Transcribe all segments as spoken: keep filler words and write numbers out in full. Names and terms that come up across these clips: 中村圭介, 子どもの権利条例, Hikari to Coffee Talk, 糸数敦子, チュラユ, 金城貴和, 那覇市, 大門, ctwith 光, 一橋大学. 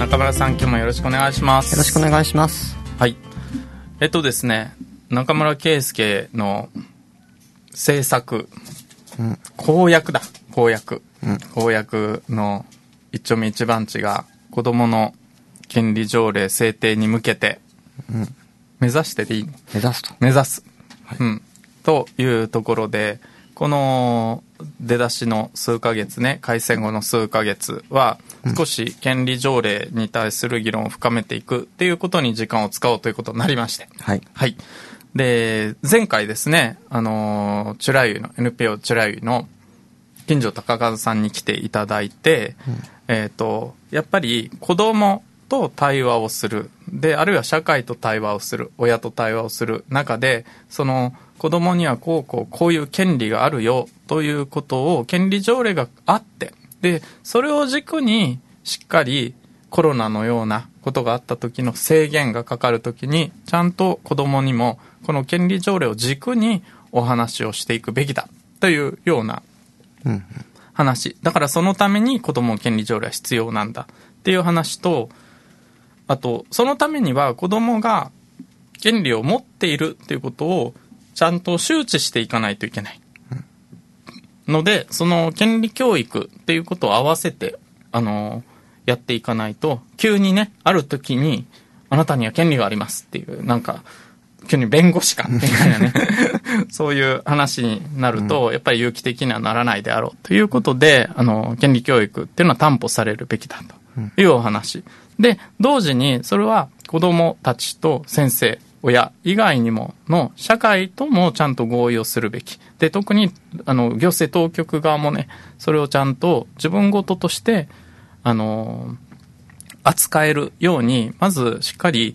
中村さん、今日もよろしくお願いします。よろしくお願いします。はい。えっとですね、中村圭介の政策、うん、公約だ、公約、うん、公約の一丁目一番地が子どもの権利条例制定に向けて、うん、目指してでいいの？目指すと。目指す、はい、うん。というところで、この出だしの数ヶ月ね、改選後の数ヶ月は少し権利条例に対する議論を深めていくっていうことに時間を使おうということになりまして、はい、はい、で前回ですね、あのチュラユの エヌピーオー チュラユの金城貴和さんに来ていただいて、うん、えーとやっぱり子供と対話をする、であるいは社会と対話をする、親と対話をする中で、その子供にはこうこうこういう権利があるよということを権利条例があって、でそれを軸にしっかりコロナのようなことがあった時の制限がかかる時にちゃんと子供にもこの権利条例を軸にお話をしていくべきだというような話、だからそのために子供の権利条例は必要なんだっていう話と、あとそのためには子供が権利を持っているっていうことをちゃんと周知していかないといけないので、その権利教育っていうことを合わせてあのやっていかないと、急にね、ある時にあなたには権利がありますっていう、なんか急に弁護士かみたいなねそういう話になるとやっぱり有機的にはならないであろうということで、あの権利教育っていうのは担保されるべきだというお話で、同時にそれは子どもたちと先生親以外にもの社会ともちゃんと合意をするべきで、特にあの行政当局側もね、それをちゃんと自分事としてあの扱えるように、まずしっかり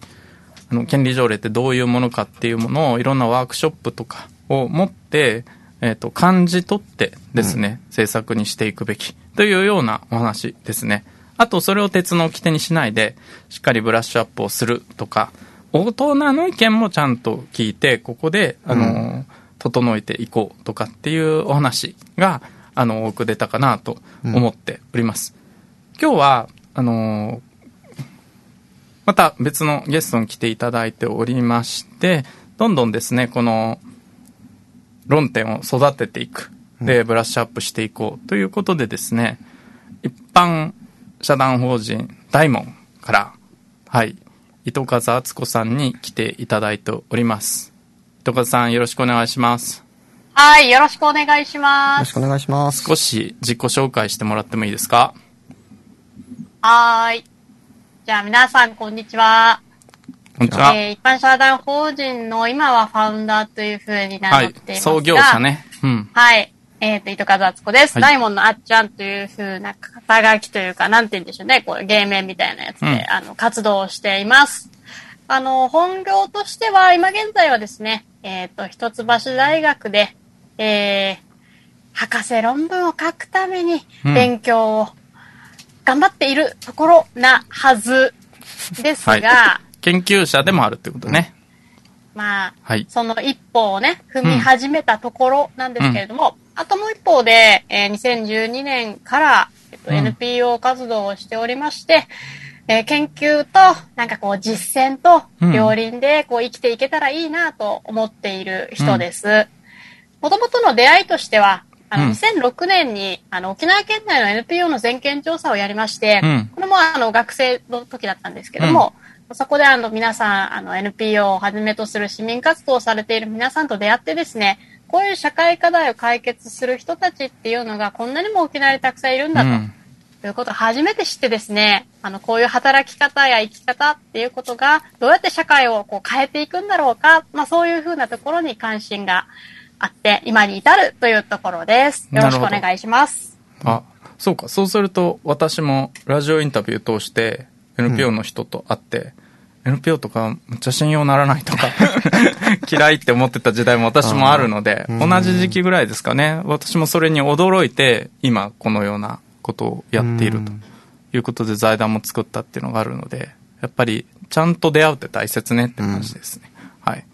あの権利条例ってどういうものかっていうものをいろんなワークショップとかを持って、えーと、感じ取ってですね、うん、政策にしていくべきというようなお話ですね。あとそれを鉄の掟にしないでしっかりブラッシュアップをするとか、大人の意見もちゃんと聞いて、ここで、あの、うん、整えていこうとかっていうお話が、あの、多く出たかなと思っております。うん、今日は、あの、また別のゲストに来ていただいておりまして、どんどんですね、この論点を育てていく。で、ブラッシュアップしていこうということでですね、一般社団法人大門から、はい、糸数敦子さんに来ていただいております。糸数さん、よろしくお願いします。はい、よろしくお願いします。よろしくお願いします。少し自己紹介してもらってもいいですか？はい。じゃあ皆さん、こんにちは。こんにちは。えー、一般社団法人の今はファウンダーというふうになっていますが、はい、創業者ね。うん。はい。えっ、ー、と、糸数敦子です。大門、はい、のあっちゃんという風な肩書きというか、なんて言うんでしょうね、こう、芸名みたいなやつで、うん、あの、活動をしています。あの、本業としては、今現在はですね、えっ、ー、と、一橋大学で、えー、博士論文を書くために、勉強を頑張っているところなはずですが、うんはい、研究者でもあるってことね。まあ、はい、その一歩をね、踏み始めたところなんですけれども、うんうん、あともう一方で、えー、にせんじゅうにねんから、えっと、エヌピーオー 活動をしておりまして、うんえー、研究と、なんかこう実践と、両輪でこう生きていけたらいいなと思っている人です。もともとの出会いとしては、あの、にせんろくねんに、あの、沖縄県内の エヌピーオー の全県調査をやりまして、うん、これもあの、学生の時だったんですけども、うん、そこであの、皆さん、あの、エヌピーオー をはじめとする市民活動をされている皆さんと出会ってですね、こういう社会課題を解決する人たちっていうのがこんなにも沖縄にたくさんいるんだと、うん、ということを初めて知ってですね、あの、こういう働き方や生き方っていうことがどうやって社会をこう変えていくんだろうか、まあそういうふうなところに関心があって、今に至るというところです。よろしくお願いします。あ、そうか。そうすると私もラジオインタビューを通して エヌピーオー の人と会って、うん、エヌピーオー とかめっちゃ信用ならないとか嫌いって思ってた時代も私もあるので、同じ時期ぐらいですかね。私もそれに驚いて今このようなことをやっているということで財団も作ったっていうのがあるので、やっぱりちゃんと出会うって大切ねって話ですね、うん、はい、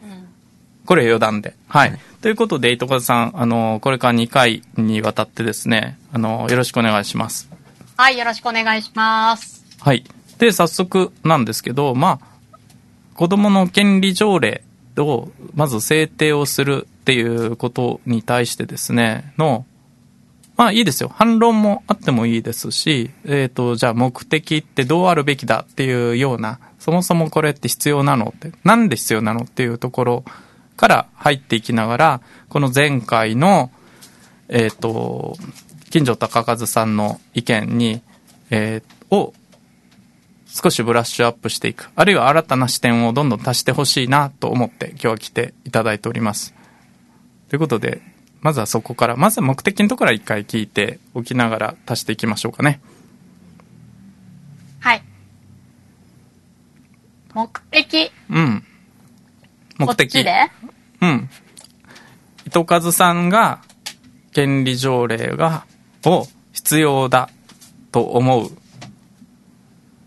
これ余談で、はい、はい、ということで糸数さん、あのこれからにかいにわたってですね、あのよろしくお願いします。はい、よろしくお願いします。はい、で早速なんですけど、まあ子どもの権利条例をまず制定をするっていうことに対してですねの、まあいいですよ、反論もあってもいいですし、えーと、じゃあ目的ってどうあるべきだっていうような、そもそもこれって必要なのって、なんで必要なのっていうところから入っていきながら、この前回の、えーと、金城貴和さんの意見に、えー、を、少しブラッシュアップしていく、あるいは新たな視点をどんどん足してほしいなと思って今日は来ていただいております。ということで、まずはそこから、まずは目的のところは一回聞いておきながら足していきましょうかね。はい。目的。うん。目的。こっちで？うん。糸数さんが権利条例がを必要だと思う。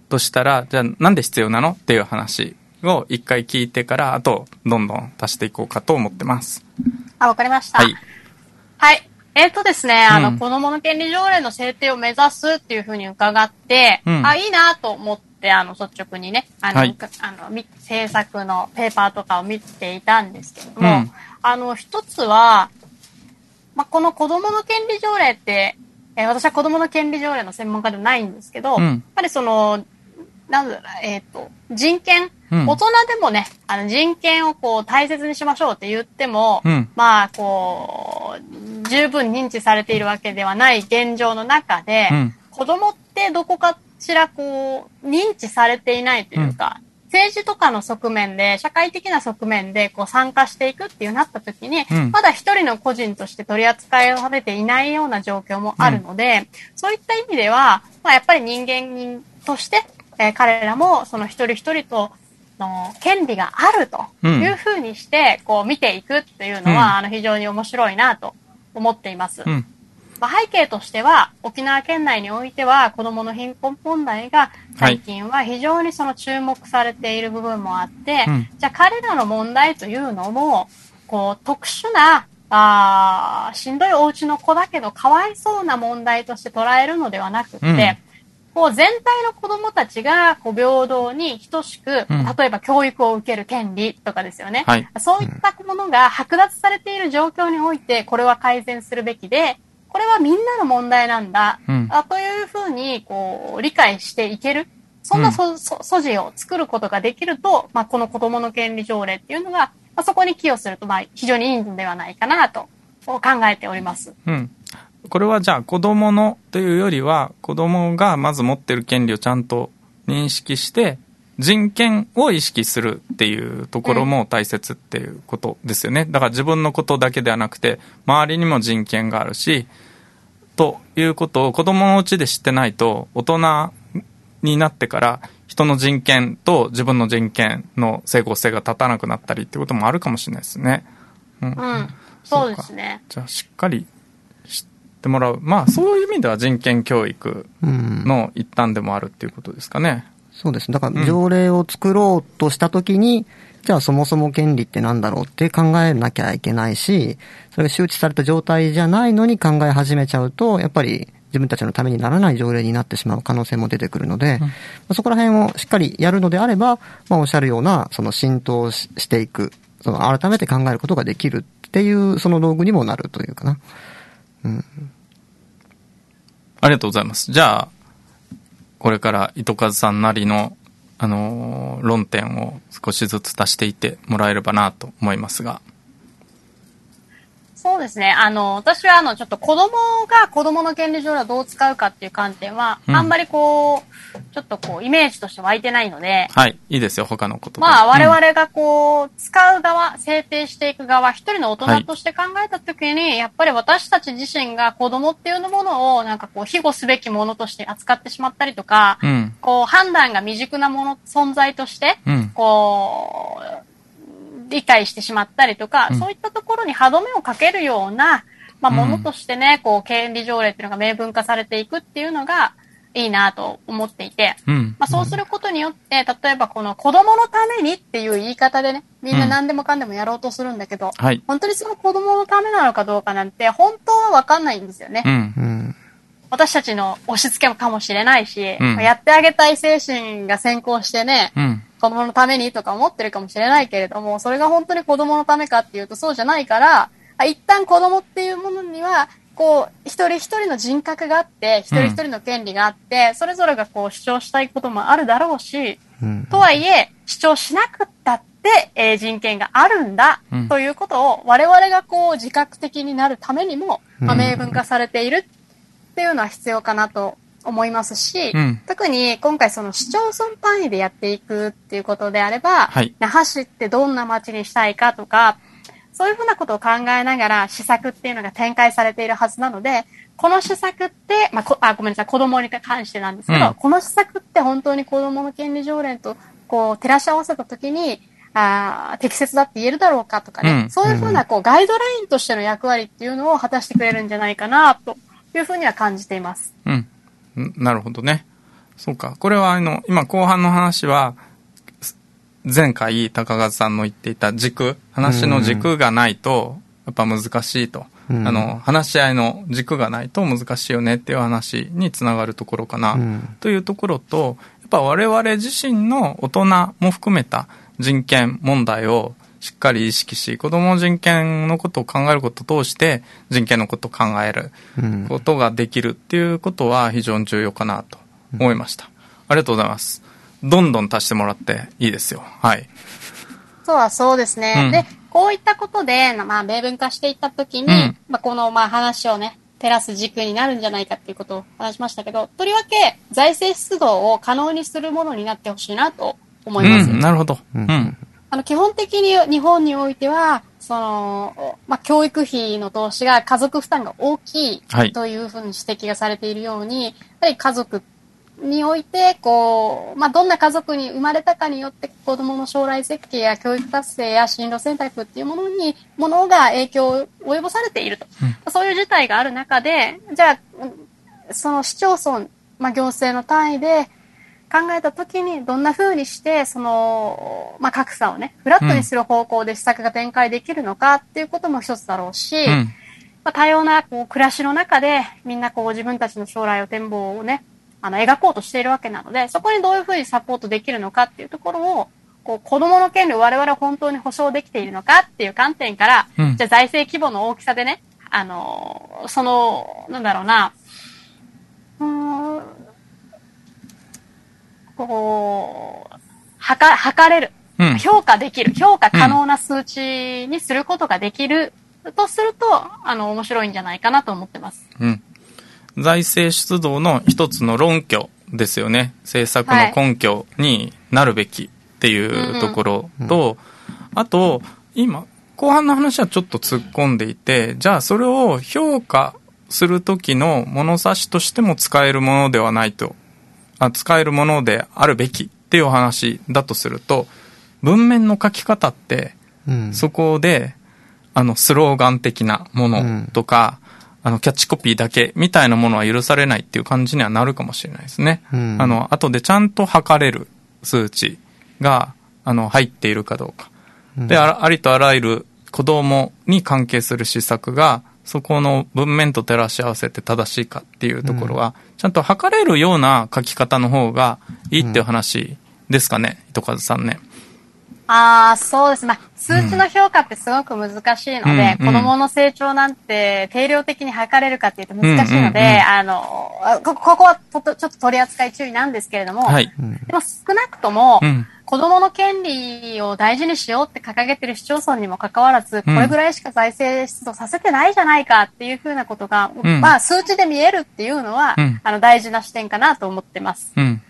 としたら、じゃあなんで必要なのっていう話を一回聞いてから、あとどんどん足していこうかと思ってます。あ、わかりました。はい、はい、えーとですね、うん、あの子どもの権利条例の制定を目指すっていうふうに伺って、うん、あ、いいなと思って、あの率直にね、あの、はい、あの制作のペーパーとかを見ていたんですけども、うん、あの一つは、ま、この子どもの権利条例って、えー、私は子どもの権利条例の専門家ではないんですけど、うん、やっぱりそのなんだろう、えっと、人権、うん、大人でもね、あの人権をこう大切にしましょうって言っても、うん、まあこう十分認知されているわけではない現状の中で、うん、子供ってどこかしらこう認知されていないというか、うん、政治とかの側面で、社会的な側面でこう参加していくっていうなった時に、うん、まだ一人の個人として取り扱いをされていないような状況もあるので、うん、そういった意味では、まあ、やっぱり人間としてえー、彼らもその一人一人との権利があるというふうにしてこう見ていくっていうのは、うん、あの非常に面白いなと思っています、うん、まあ、背景としては沖縄県内においては子どもの貧困問題が最近は非常にその注目されている部分もあって、はい、じゃあ彼らの問題というのもこう特殊なあしんどいお家の子だけどかわいそうな問題として捉えるのではなくて、うん、こう全体の子どもたちがこう平等に等しく、例えば教育を受ける権利とかですよね、はい、そういったものが剥奪されている状況においてこれは改善するべきで、これはみんなの問題なんだ、うん、というふうにこう理解していける、そんなそ、うん、そ素地を作ることができると、まあ、この子どもの権利条例っていうのが、まあ、そこに寄与すると、まあ、非常にいいのではないかなと考えております、うん。これはじゃあ子供のというよりは子供がまず持ってる権利をちゃんと認識して人権を意識するっていうところも大切っていうことですよね。だから自分のことだけではなくて周りにも人権があるしということを子供のうちで知ってないと大人になってから人の人権と自分の人権の整合性が立たなくなったりっていうこともあるかもしれないですね、うん、うん、そうですね。じゃあしっかりてもらう、まあそういう意味では人権教育の一端でもあるっていうことですかね、うん、そうですね。だから条例を作ろうとしたときに、うん、じゃあそもそも権利ってなんだろうって考えなきゃいけないし、それが周知された状態じゃないのに考え始めちゃうとやっぱり自分たちのためにならない条例になってしまう可能性も出てくるので、うん、そこら辺をしっかりやるのであれば、まあ、おっしゃるようなその浸透していく、その改めて考えることができるっていうその道具にもなるというかな、うん、ありがとうございます。じゃあこれから糸数さんなりの、あのー、論点を少しずつ足していってもらえればなと思いますが。そうですね。あの、私はあの、ちょっと子供が子供の権利条例をどう使うかっていう観点は、うん、あんまりこう、ちょっとこう、イメージとして湧いてないので。はい。いいですよ、他のこと。まあ、我々がこう、うん、使う側、制定していく側、一人の大人として考えたときに、はい、やっぱり私たち自身が子供っていうものを、なんかこう、庇護すべきものとして扱ってしまったりとか、うん、こう、判断が未熟なもの、存在として、うん、こう、理解してしまったりとか、うん、そういったところに歯止めをかけるような、まあ、ものとしてね、うん、こう、権利条例っていうのが明文化されていくっていうのがいいなと思っていて、うん、まあ、そうすることによって、例えばこの子供のためにっていう言い方でね、みんな何でもかんでもやろうとするんだけど、うん、はい、本当にその子供のためなのかどうかなんて、本当はわかんないんですよね。うんうん、私たちの押し付けかもしれないし、うん、やってあげたい精神が先行してね、うん、子供のためにとか思ってるかもしれないけれども、それが本当に子供のためかっていうとそうじゃないから、一旦子供っていうものには、こう、一人一人の人格があって、一人一人の権利があって、うん、それぞれがこう主張したいこともあるだろうし、うん、とはいえ、主張しなくったって、えー、人権があるんだ、うん、ということを我々がこう自覚的になるためにも、まあ、明文化されているっていうのは必要かなと思いますし、うん、特に今回その市町村単位でやっていくっていうことであれば、はい、那覇市ってどんな街にしたいかとか、そういうふうなことを考えながら施策っていうのが展開されているはずなので、この施策って、まあ、こあごめんなさい、子供に関してなんですけど、うん、この施策って本当に子供の権利条例とこう照らし合わせたときに、あ適切だって言えるだろうかとかね、うん、そういうふうなこうガイドラインとしての役割っていうのを果たしてくれるんじゃないかなと。いうふうには感じています。うん、なるほどね。そうか。これはあの今後半の話は前回高勝さんの言っていた軸、話の軸がないとやっぱ難しいと、うん、あの話し合いの軸がないと難しいよねっていう話につながるところかな、うん、というところと、やっぱ我々自身の大人も含めた人権問題をしっかり意識し、子ども人権のことを考えることを通して人権のことを考えることができるっていうことは非常に重要かなと思いました、うん、ありがとうございます。どんどん足してもらっていいですよ。はい。そうはそうですね、うん、でこういったことで、まあ、明文化していったときに、うんまあ、このまあ話をね照らす軸になるんじゃないかっていうことを話しましたけど、とりわけ財政出動を可能にするものになってほしいなと思います、うん、なるほど、うん、あの基本的に日本においてはその、まあ、教育費の投資が家族負担が大きいというふうに指摘がされているように、はい、やはり家族においてこう、まあ、どんな家族に生まれたかによって子どもの将来設計や教育達成や進路選択っていうものにものが影響を及ぼされていると、うん、そういう事態がある中で、じゃあその市町村、まあ、行政の単位で考えたときにどんな風にしてその、まあ、格差をねフラットにする方向で施策が展開できるのかっていうことも一つだろうし、うん、まあ、多様なこう暮らしの中でみんなこう自分たちの将来を展望をねあの描こうとしているわけなので、そこにどういう風にサポートできるのかっていうところをこう子どもの権利を我々は本当に保障できているのかっていう観点から、うん、じゃあ財政規模の大きさでねあのそのなんだろうなうーんこう、はか、測れる、うん、評価できる、評価可能な数値にすることができる、うん、とすると、あの、面白いんじゃないかなと思ってます。うん。財政出動の一つの論拠ですよね。政策の根拠になるべきっていうところと、はいうんうん、あと、今、後半の話はちょっと突っ込んでいて、じゃあそれを評価するときの物差しとしても使えるものではないと。使えるものであるべきっていうお話だとすると、文面の書き方って、うん、そこであのスローガン的なものとか、うん、あのキャッチコピーだけみたいなものは許されないっていう感じにはなるかもしれないですね、うん、あの後でちゃんと測れる数値があの入っているかどうか、うん、で あ, ありとあらゆる子供に関係する施策がそこの文面と照らし合わせて正しいかっていうところは、うん、ちゃんと測れるような書き方の方がいいっていう話ですかね、うん、糸数さんね。ああ、そうですね。数値の評価ってすごく難しいので、うん、子供の成長なんて定量的に測れるかっていうと難しいので、うんうんうん、あの、ここはととちょっと取り扱い注意なんですけれども、はい、でも少なくとも、うん、子供の権利を大事にしようって掲げてる市町村にもかかわらず、これぐらいしか財政出動させてないじゃないかっていうふうなことが、うん、まあ数値で見えるっていうのは、うん、あの大事な視点かなと思ってます。うん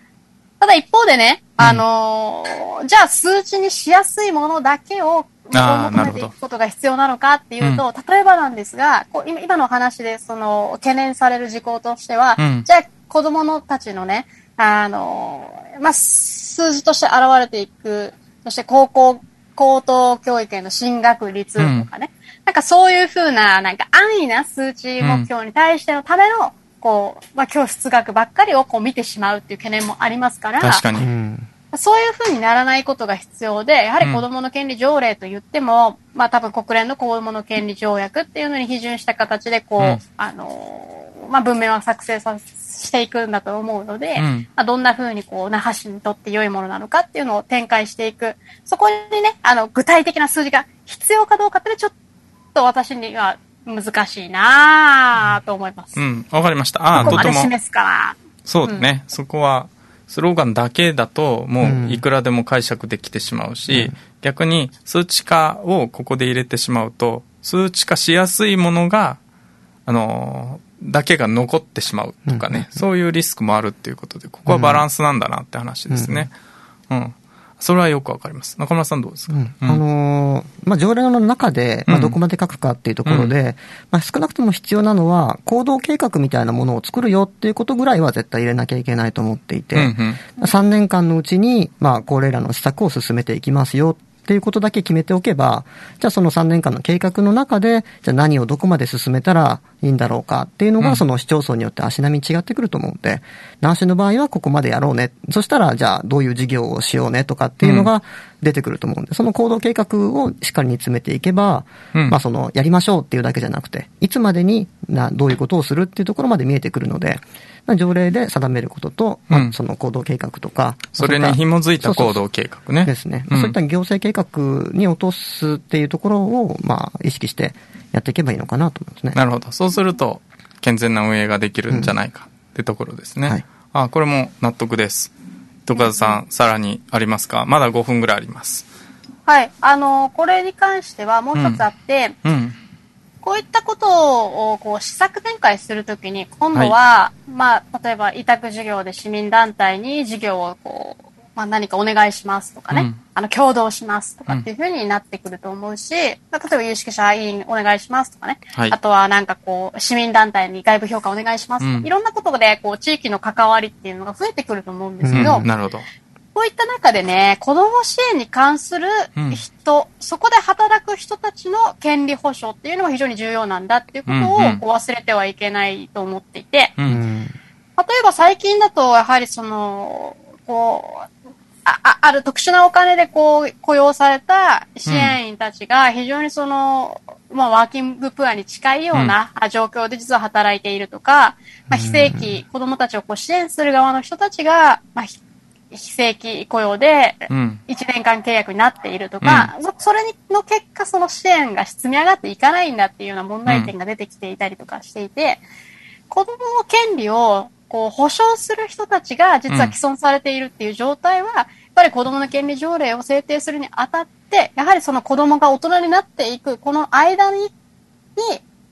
ただ一方でね、うん、あのー、じゃあ数値にしやすいものだけを求めていくことが必要なのかっていうと、例えばなんですが、こう今のお話でその懸念される事項としては、うん、じゃあ子どもたちのね、あのーまあ、数字として現れていく、そして高校高等教育への進学率とかね、うん、なんかそういうふうななんか安易な数値目標に対してのための、うんこうまあ、教室学ばっかりをこう見てしまうっていう懸念もありますから、確かに、うん、そういうふうにならないことが必要で、やはり子どもの権利条例といっても、うん、まあ多分国連の子どもの権利条約っていうのに批准した形でこう、うん、あのー、まあ文面は作成さしていくんだと思うので、うんまあ、どんなふうにこう那覇市にとって良いものなのかっていうのを展開していく、そこにねあの具体的な数字が必要かどうかってちょっと私には難しいなぁと思います。うん、わかりました。ああ、どこまで示すかな。そうだね、うん。そこはスローガンだけだともういくらでも解釈できてしまうし、うん、逆に数値化をここで入れてしまうと、数値化しやすいものがあのだけが残ってしまうとかね、うん、そういうリスクもあるっていうことで、ここはバランスなんだなって話ですね。うん。うんうんそれはよくわかります。中村さんどうですか、うんあのーまあ、条例の中で、まあ、どこまで書くかっていうところで、うんまあ、少なくとも必要なのは行動計画みたいなものを作るよっていうことぐらいは絶対入れなきゃいけないと思っていて、うんうん、さんねんかんのうちに、まあ、これらの施策を進めていきますよっていうことだけ決めておけば、じゃあそのさんねんかんの計画の中で、じゃあ何をどこまで進めたらいいんだろうかっていうのが、うん、その市町村によって足並み違ってくると思うんで、南市の場合はここまでやろうね。そしたらじゃあどういう事業をしようねとかっていうのが出てくると思うんで、その行動計画をしっかりに詰めていけば、うん、まあそのやりましょうっていうだけじゃなくて、いつまでになどういうことをするっていうところまで見えてくるので、条例で定めることと、うんまあ、その行動計画とかそれに紐づいた行動計画ねですね、うん、そういった行政計画に落とすっていうところを、まあ、意識してやっていけばいいのかなと思いますね。なるほど。そうすると健全な運営ができるんじゃないかってところですね、うんはい、あこれも納得です。徳田さんさらにありますか？まだごふんぐらいあります。はい、あのこれに関してはもう一つあって、うんうんこういったことをこう施策展開するときに今度は、はいまあ、例えば委託事業で市民団体に事業をこう、まあ、何かお願いしますとかね、うん、あの共同しますとかっていう風になってくると思うし、うん、例えば有識者委員お願いしますとかね、はい、あとはなんかこう市民団体に外部評価お願いしますとか、うん、いろんなことでこう地域の関わりっていうのが増えてくると思うんですけど、うん、なるほど。こういった中でね、子ども支援に関する人、うん、そこで働く人たちの権利保障っていうのも非常に重要なんだっていうことをこう忘れてはいけないと思っていて、うんうん、例えば最近だとやはりそのこう あ, ある特殊なお金でこう雇用された支援員たちが非常にその、まあ、ワーキングプアに近いような状況で実は働いているとか、まあ、非正規子どもたちをこう支援する側の人たちが、まあ非正規雇用でいちねんかん契約になっているとか、うん、それの結果その支援が積み上がっていかないんだっていうような問題点が出てきていたりとかしていて、うん、子どもの権利をこう保障する人たちが実は既存されているっていう状態は、うん、やっぱり子どもの権利条例を制定するにあたってやはりその子どもが大人になっていくこの間に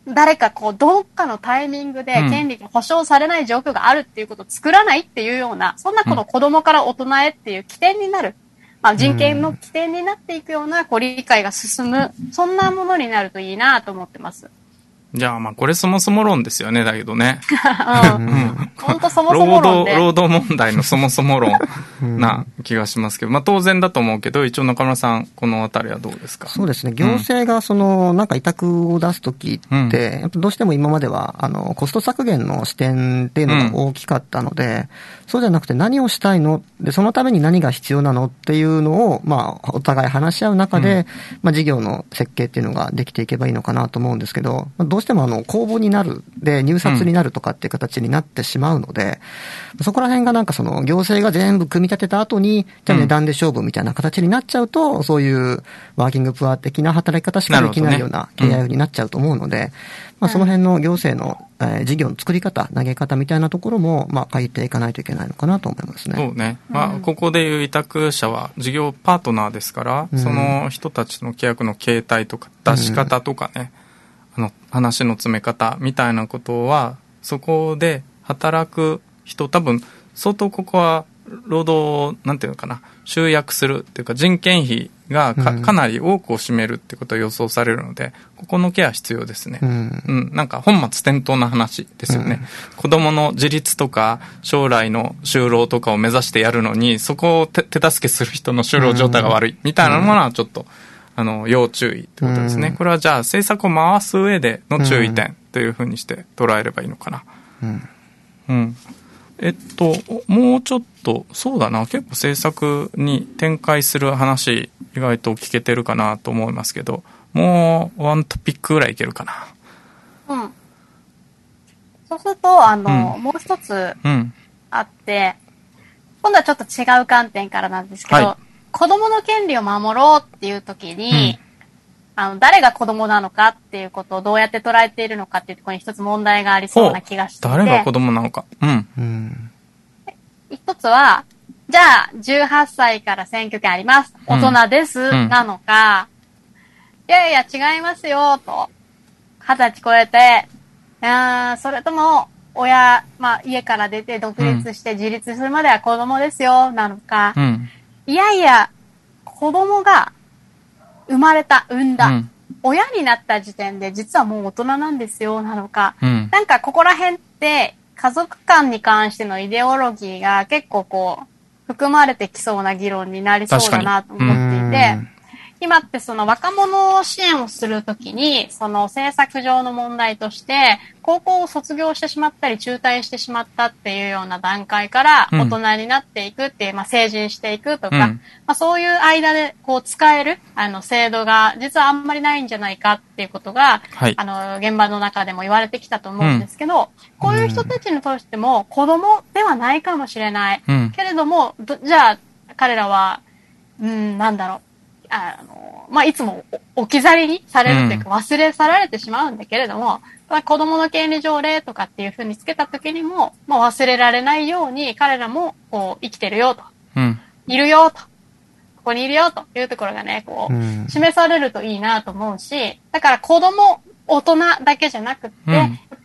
誰かこうどっかのタイミングで権利が保障されない状況があるっていうことを作らないっていうような、そんなこの子供から大人へっていう起点になる、まあ、人権の起点になっていくようなこう理解が進む、そんなものになるといいなと思ってます。じゃあ、まあこれそもそも論ですよね。だけどね本当そもそも論で労働、労働問題のそもそも論な気がしますけど、まあ、当然だと思うけど、一応中村さんこのあたりはどうですか？そうですね、行政がそのなんか委託を出すときって、うん、やっぱどうしても今まではあのコスト削減の視点っていうのが大きかったので、うん、そうじゃなくて何をしたいので、そのために何が必要なのっていうのを、まあ、お互い話し合う中で、うんまあ、事業の設計っていうのができていけばいいのかなと思うんですけど、まあ、どううしてもあの公募になるで入札になるとかっていう形になってしまうので、うん、そこら辺がなんかその行政が全部組み立てた後にじゃあ値段で勝負みたいな形になっちゃうと、うん、そういうワーキングプア的な働き方しかできないような契約になっちゃうと思うので、ねうんまあ、その辺の行政の、えー、事業の作り方投げ方みたいなところもまあ変えていかないといけないのかなと思いますね。そうね、まあ、ここでいう委託者は事業パートナーですから、うん、その人たちの契約の形態とか出し方とかね、うん、あの話の詰め方みたいなことはそこで働く人多分相当ここは労働をなんていうのかな集約するっていうか人件費が か, かなり多くを占めるってことが予想されるので、ここのケア必要ですね、うんうん、なんか本末転倒な話ですよね、うん、子どもの自立とか将来の就労とかを目指してやるのにそこを 手, 手助けする人の就労状態が悪いみたいなものはちょっと、うん、あの要注意ってことですね、うん、これはじゃあ政策を回す上での注意点というふうにして捉えればいいのかな、うんうんえっと、もうちょっとそうだな結構政策に展開する話意外と聞けてるかなと思いますけど、もうワントピックぐらいいけるかな、うん、そうするとあの、うん、もう一つあって、うん、今度はちょっと違う観点からなんですけど、はい、子どもの権利を守ろうっていう時に、うん、あの誰が子どもなのかっていうことをどうやって捉えているのかっていうところに一つ問題がありそうな気がしてて、誰が子どもなのか、うんうん、一つはじゃあじゅうはっさいから選挙権あります大人です、うん、なのか、いやいや違いますよとはたち超えて、うん、それとも親、まあ、家から出て独立して自立するまでは子どもですよなのか、うん、いやいや子どもが生まれた産んだ、うん、親になった時点で実はもう大人なんですよなのか、うん、なんかここら辺って家族間に関してのイデオロギーが結構こう含まれてきそうな議論になりそうだなと思っていて、今ってその若者を支援をするときにその政策上の問題として高校を卒業してしまったり中退してしまったっていうような段階から大人になっていくっていう、うんまあ、成人していくとか、うんまあ、そういう間でこう使えるあの制度が実はあんまりないんじゃないかっていうことが、はい、あの現場の中でも言われてきたと思うんですけど、うん、こういう人たちにとしても子供ではないかもしれない、うん、けれどもどじゃあ彼らはうんなんだろうあのまあ、いつも置き去りにされるというか忘れ去られてしまうんだけれども、うん、子どもの権利条例とかっていうふうにつけた時にも、まあ、忘れられないように彼らもこう生きてるよと、うん、いるよとここにいるよというところがねこう、うん、示されるといいなと思うし、だから子ども大人だけじゃなくって、うん、やっぱ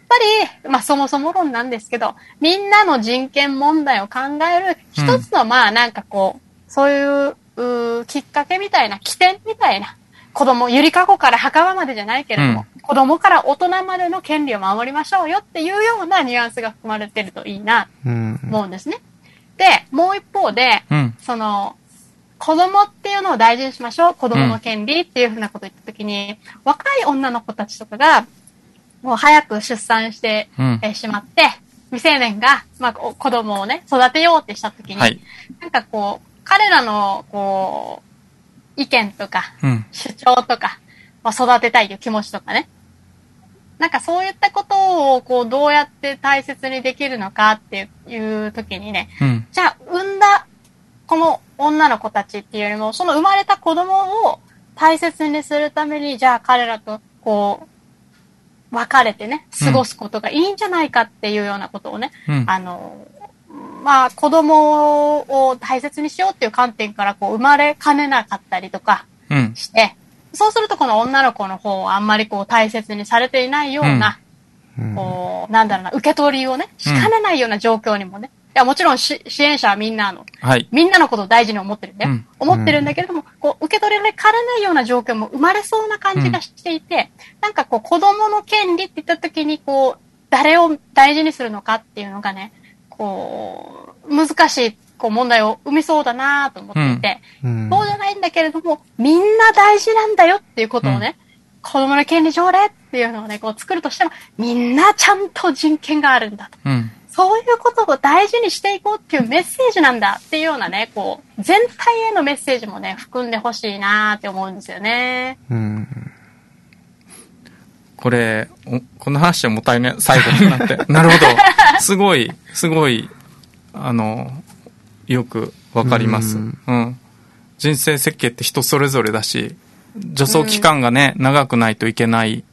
り、まあ、そもそも論なんですけどみんなの人権問題を考える一つの、うん、まあなんかこうそういううきっかけみたいな起点みたいな子供ゆりかごから墓場までじゃないけれども、うん、子供から大人までの権利を守りましょうよっていうようなニュアンスが含まれてるといいなと思うんですね、うん、でもう一方で、うん、その子供っていうのを大事にしましょう子供の権利っていうふうなことを言った時に、うん、若い女の子たちとかがもう早く出産して、うんえー、しまって未成年が、まあ、子供をね育てようってした時に、はい、なんかこう彼らのこう意見とか主張とか、うん、育てたいという気持ちとかね、なんかそういったことをこうどうやって大切にできるのかっていう時にね、うん、じゃあ産んだこの女の子たちっていうよりもその生まれた子供を大切にするためにじゃあ彼らとこう別れてね過ごすことがいいんじゃないかっていうようなことをね、うん、あのまあ、子供を大切にしようっていう観点からこう生まれかねなかったりとかして、うん、そうするとこの女の子の方をあんまりこう大切にされていないような、うん、こうなんだろうな受け取りをねしかねないような状況にもね、うん、いやもちろん支援者はみんなの、はい、みんなのことを大事に思ってるんだよ、うん、思ってるんだけれどもこう受け取りかねないような状況も生まれそうな感じがしていて、うん、なんかこう子供の権利って言った時にこう誰を大事にするのかっていうのがねこう難しいこう問題を生みそうだなと思っていて、うん、そうじゃないんだけれどもみんな大事なんだよっていうことをね、うん、子どもの権利条例っていうのをねこう作るとしてもみんなちゃんと人権があるんだと、うん、そういうことを大事にしていこうっていうメッセージなんだっていうようなねこう全体へのメッセージもね含んでほしいなって思うんですよね、うん、これこの話はもったいね最後になってなるほどすごいすごいあのよくわかります、うんうん、人生設計って人それぞれだし助走期間がね、うん、長くないといけない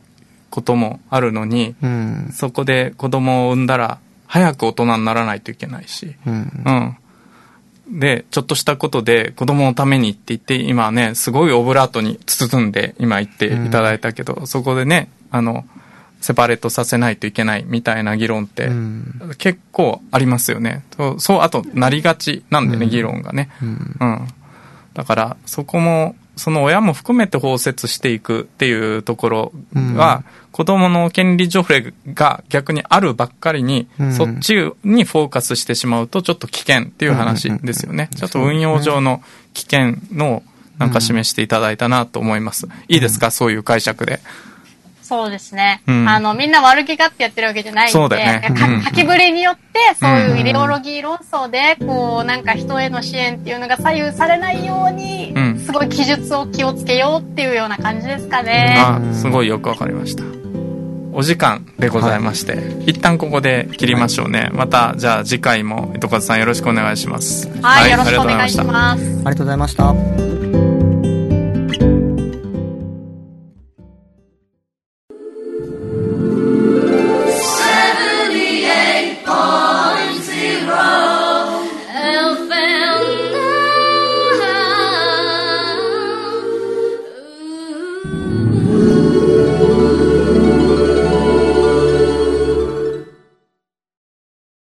こともあるのに、うん、そこで子供を産んだら早く大人にならないといけないし、うんうん、でちょっとしたことで子供のためにって言って今ねすごいオブラートに包んで今言っていただいたけど、うん、そこでねあのセパレートさせないといけないみたいな議論って結構ありますよね、うん、そうあとなりがちなんでね、うん、議論がね、うんうん、だからそこもその親も含めて包摂していくっていうところは、うん、子供の権利条例が逆にあるばっかりに、うん、そっちにフォーカスしてしまうとちょっと危険っていう話ですよね、うんうんうん、ちょっと運用上の危険のなんか示していただいたなと思います、うん、いいですかそういう解釈で。そうですね、うん、あのみんな悪気があってやってるわけじゃないんで、ね、か, かきぶりによってそういうイデオロギー論争でこうなんか人への支援っていうのが左右されないようにすごい記述を気をつけようっていうような感じですかね、うん、あすごいよくわかりました。お時間でございまして、はい、一旦ここで切りましょうね。またじゃあ次回も糸数さんよろしくお願いします。はい、はい、よろしくお願いします。ありがとうございました。